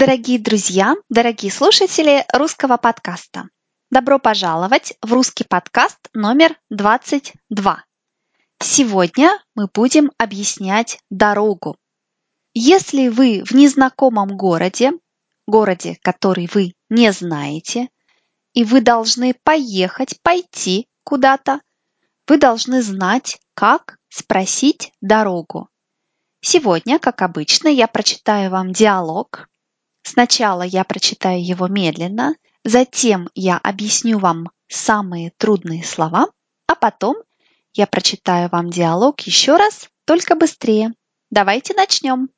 Дорогие друзья, дорогие слушатели русского подкаста, добро пожаловать в русский подкаст номер 22. Сегодня мы будем объяснять дорогу. Если вы в незнакомом городе, который вы не знаете, и вы должны пойти куда-то, вы должны знать, как спросить дорогу. Сегодня, как обычно, я прочитаю вам диалог. Сначала я прочитаю его медленно, затем я объясню вам самые трудные слова, а потом я прочитаю вам диалог еще раз, только быстрее. Давайте начнем.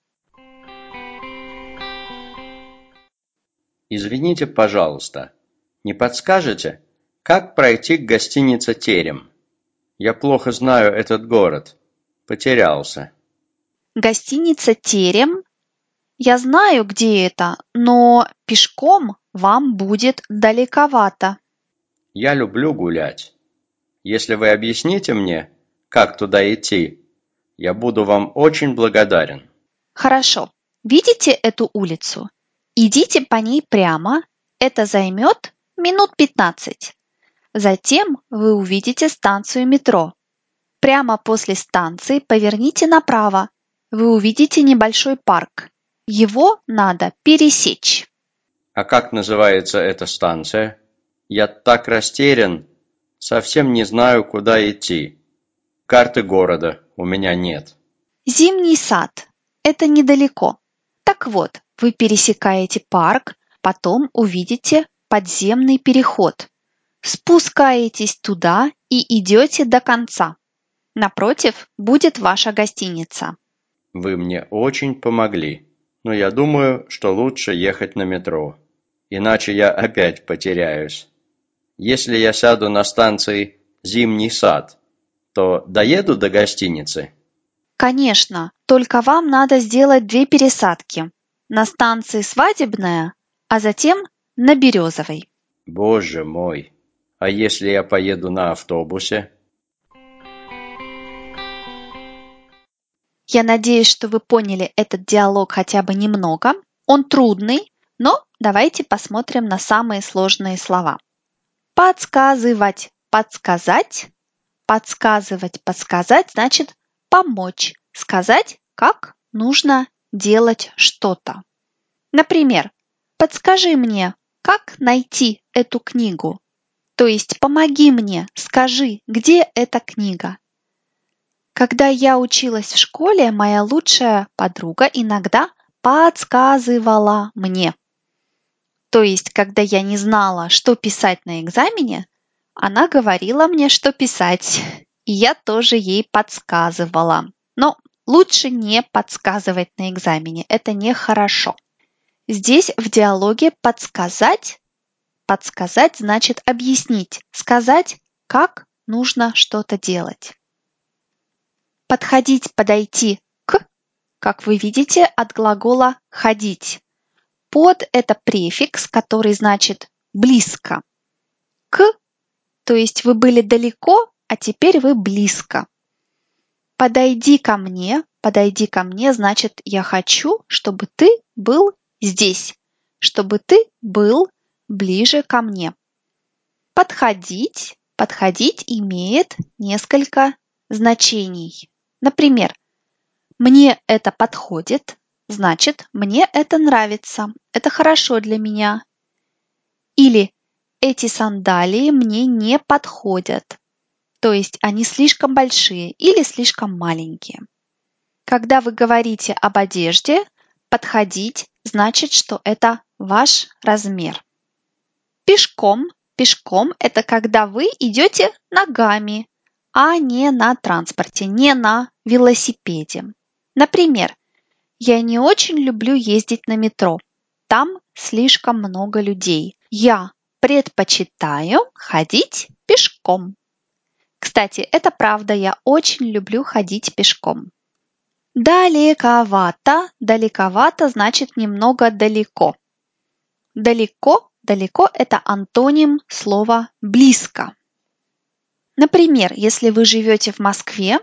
Извините, пожалуйста, не подскажете, как пройти к гостинице Терем? Я плохо знаю этот город. Потерялся. Гостиница Терем. Я знаю, где это, но пешком вам будет далековато. Я люблю гулять. Если вы объясните мне, как туда идти, я буду вам очень благодарен. Хорошо. Видите эту улицу? Идите по ней прямо. Это займет минут 15. Затем вы увидите станцию метро. Прямо после станции поверните направо. Вы увидите небольшой парк. Его надо пересечь. А как называется эта станция? Я так растерян, совсем не знаю, куда идти. Карты города у меня нет. Зимний сад. Это недалеко. Так вот, вы пересекаете парк, потом увидите подземный переход. Спускаетесь туда и идете до конца. Напротив будет ваша гостиница. Вы мне очень помогли, но я думаю, что лучше ехать на метро, иначе я опять потеряюсь. Если я сяду на станции «Зимний сад», то доеду до гостиницы? Конечно, только вам надо сделать 2 пересадки. На станции «Свадебная», а затем на «Березовой». Боже мой, а если я поеду на автобусе? Я надеюсь, что вы поняли этот диалог хотя бы немного. Он трудный, но давайте посмотрим на самые сложные слова. Подсказывать, подсказать. Подсказывать, подсказать значит помочь, сказать, как нужно делать что-то. Например, подскажи мне, как найти эту книгу. То есть помоги мне, скажи, где эта книга. Когда я училась в школе, моя лучшая подруга иногда подсказывала мне. То есть, когда я не знала, что писать на экзамене, она говорила мне, что писать, и я тоже ей подсказывала. Но лучше не подсказывать на экзамене, это нехорошо. Здесь в диалоге подсказать, подсказать значит объяснить, сказать, как нужно что-то делать. Подходить, подойти к, как вы видите, от глагола «ходить». Под – это префикс, который значит «близко». К, то есть вы были далеко, а теперь вы близко. Подойди ко мне, значит я хочу, чтобы ты был здесь, чтобы ты был ближе ко мне. Подходить, подходить имеет несколько значений. Например, «мне это подходит», значит, «мне это нравится», «это хорошо для меня». Или «эти сандалии мне не подходят», то есть они слишком большие или слишком маленькие. Когда вы говорите об одежде, «подходить» значит, что это ваш размер. Пешком, пешком – это когда вы идете ногами, а не на транспорте, не на велосипеде. Например, я не очень люблю ездить на метро. Там слишком много людей. Я предпочитаю ходить пешком. Кстати, это правда, я очень люблю ходить пешком. Далековато. Далековато значит немного далеко. Далеко, далеко – это антоним слова «близко». Например, если вы живете в Москве,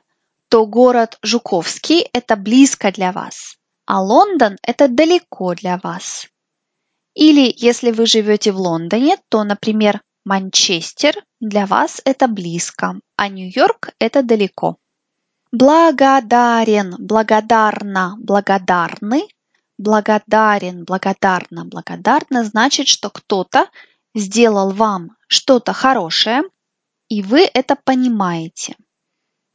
то город Жуковский – это близко для вас, а Лондон – это далеко для вас. Или если вы живете в Лондоне, то, например, Манчестер для вас это близко, а Нью-Йорк это далеко. Благодарен, благодарна, благодарны. Благодарен, благодарна, благодарна значит, что кто-то сделал вам что-то хорошее, и вы это понимаете.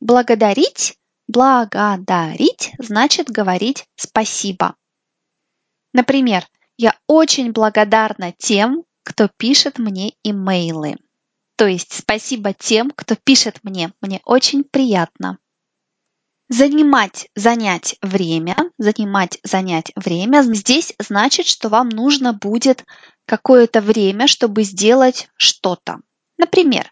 Благодарить, благодарить значит говорить спасибо. Например, я очень благодарна тем, кто пишет мне имейлы. То есть спасибо тем, кто пишет мне. Мне очень приятно. Занимать, занять время. Занимать, занять время. Здесь значит, что вам нужно будет какое-то время, чтобы сделать что-то. Например,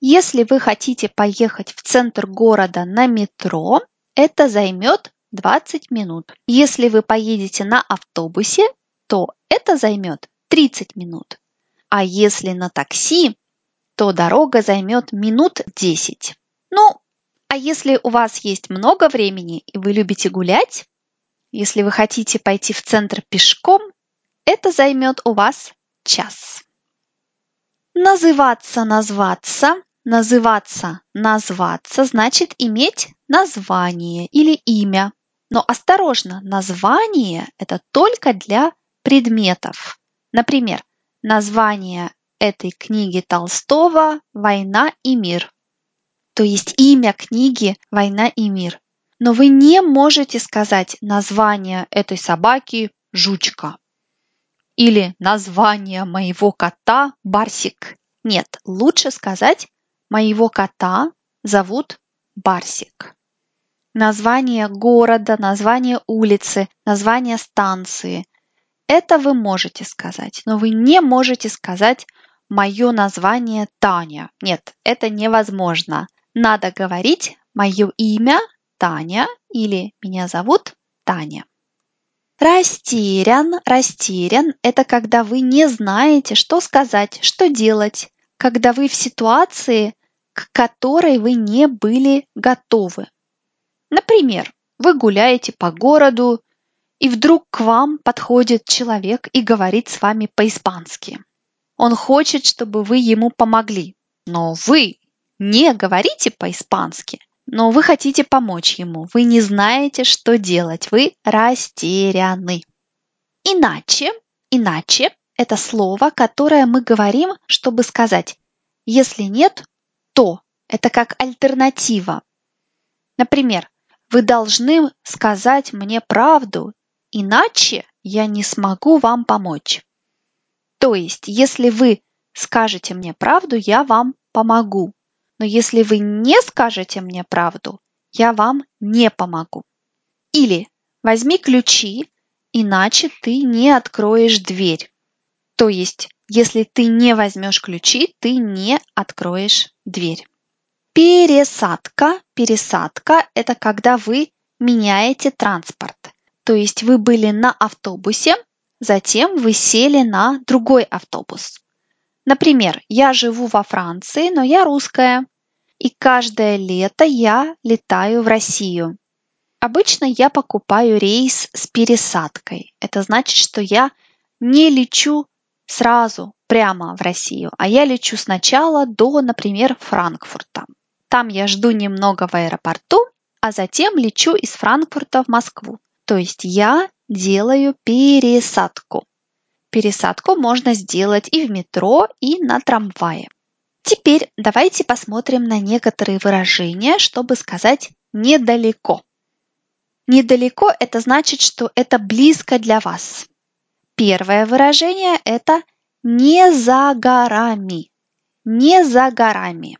если вы хотите поехать в центр города на метро, это займет 20 минут. Если вы поедете на автобусе, то это займет 30 минут. А если на такси, то дорога займет минут 10. Ну, а если у вас есть много времени и вы любите гулять, если вы хотите пойти в центр пешком, это займет у вас час. Называться, назваться, называться, назваться значит иметь название или имя. Но осторожно, название это только для предметов. Например, название этой книги Толстого «Война и мир». То есть имя книги «Война и мир». Но вы не можете сказать название этой собаки «Жучка» или название моего кота «Барсик». Нет, лучше сказать «Моего кота зовут Барсик». Название города, название улицы, название станции. Это вы можете сказать, но вы не можете сказать «Мое название Таня». Нет, это невозможно. Надо говорить «Мое имя Таня» или «Меня зовут Таня». Растерян, растерян – это когда вы не знаете, что сказать, что делать, когда вы в ситуации, к которой вы не были готовы. Например, вы гуляете по городу, и вдруг к вам подходит человек и говорит с вами по-испански. Он хочет, чтобы вы ему помогли, но вы не говорите по-испански, но вы хотите помочь ему, вы не знаете, что делать, вы растеряны. Иначе, иначе – это слово, которое мы говорим, чтобы сказать «если нет, то». Это как альтернатива. Например, вы должны сказать мне правду, иначе я не смогу вам помочь. То есть, если вы скажете мне правду, я вам помогу. Но если вы не скажете мне правду, я вам не помогу. Или возьми ключи, иначе ты не откроешь дверь. То есть, если ты не возьмешь ключи, ты не откроешь дверь. Пересадка. Пересадка – это когда вы меняете транспорт. То есть вы были на автобусе, затем вы сели на другой автобус. Например, я живу во Франции, но я русская. И каждое лето я летаю в Россию. Обычно я покупаю рейс с пересадкой. Это значит, что я не лечу сразу прямо в Россию, а я лечу сначала до, например, Франкфурта. Там я жду немного в аэропорту, а затем лечу из Франкфурта в Москву. То есть я делаю пересадку. Пересадку можно сделать и в метро, и на трамвае. Теперь давайте посмотрим на некоторые выражения, чтобы сказать «недалеко». «Недалеко» – это значит, что это близко для вас. Первое выражение – это «не за горами». «Не за горами».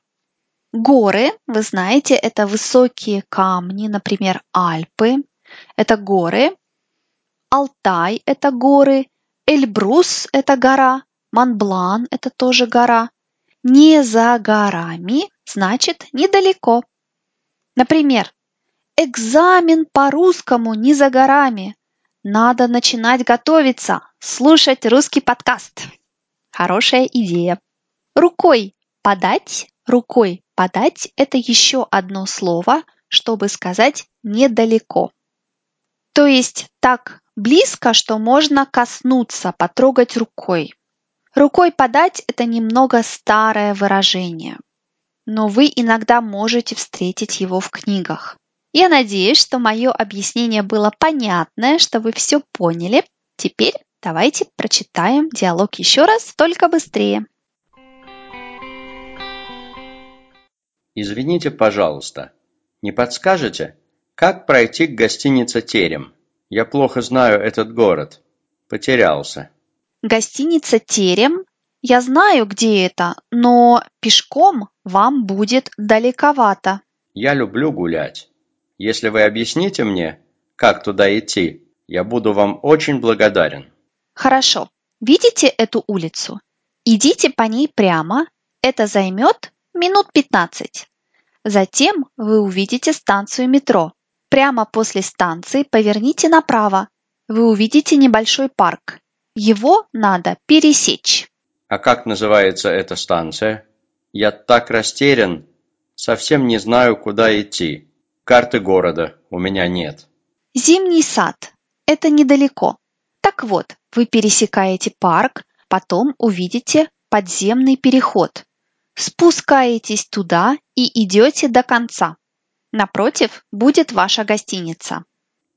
Горы, вы знаете, это высокие камни, например, Альпы, это горы, Алтай – это горы, Эльбрус – это гора, Монблан – это тоже гора. Не за горами значит недалеко. Например, экзамен по русскому не за горами. Надо начинать готовиться, слушать русский подкаст. Хорошая идея. Рукой подать. Рукой подать – это еще одно слово, чтобы сказать «недалеко». То есть так близко, что можно коснуться, потрогать рукой. Рукой подать – это немного старое выражение, но вы иногда можете встретить его в книгах. Я надеюсь, что мое объяснение было понятное, что вы все поняли. Теперь давайте прочитаем диалог еще раз, только быстрее. Извините, пожалуйста, не подскажете, как пройти к гостинице «Терем»? Я плохо знаю этот город. Потерялся. Гостиница «Терем». Я знаю, где это, но пешком вам будет далековато. Я люблю гулять. Если вы объясните мне, как туда идти, я буду вам очень благодарен. Хорошо. Видите эту улицу? Идите по ней прямо. Это займет минут 15. Затем вы увидите станцию метро. Прямо после станции поверните направо. Вы увидите небольшой парк. Его надо пересечь. А как называется эта станция? Я так растерян. Совсем не знаю, куда идти. Карты города у меня нет. Зимний сад. Это недалеко. Так вот, вы пересекаете парк, потом увидите подземный переход. Спускаетесь туда и идете до конца. Напротив будет ваша гостиница.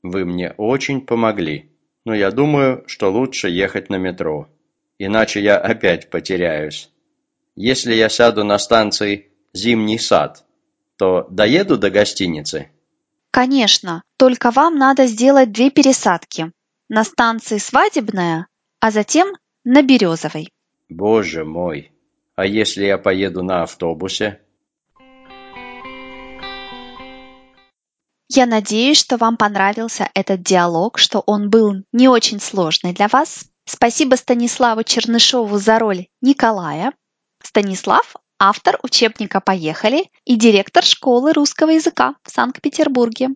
Вы мне очень помогли, но я думаю, что лучше ехать на метро, иначе я опять потеряюсь. Если я сяду на станции «Зимний сад», то доеду до гостиницы? Конечно, только вам надо сделать 2 пересадки. На станции «Свадебная», а затем на «Березовой». Боже мой, а если я поеду на автобусе? Я надеюсь, что вам понравился этот диалог, что он был не очень сложный для вас. Спасибо Станиславу Чернышову за роль Николая. Станислав – автор учебника «Поехали» и директор школы русского языка в Санкт-Петербурге.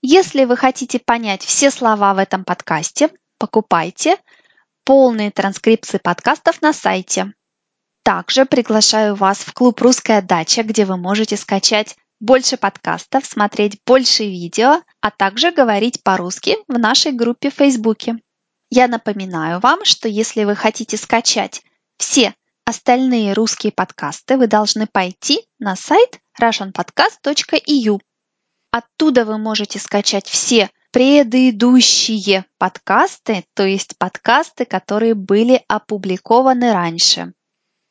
Если вы хотите понять все слова в этом подкасте, покупайте полные транскрипции подкастов на сайте. Также приглашаю вас в клуб «Русская дача», где вы можете скачать больше подкастов, смотреть больше видео, а также говорить по-русски в нашей группе в Фейсбуке. Я напоминаю вам, что если вы хотите скачать все остальные русские подкасты, вы должны пойти на сайт russianpodcast.eu. Оттуда вы можете скачать все предыдущие подкасты, то есть подкасты, которые были опубликованы раньше,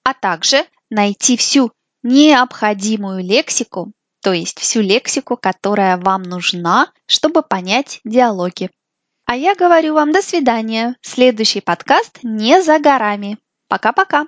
а также найти всю необходимую лексику, то есть всю лексику, которая вам нужна, чтобы понять диалоги. А я говорю вам до свидания. Следующий подкаст не за горами. Пока-пока.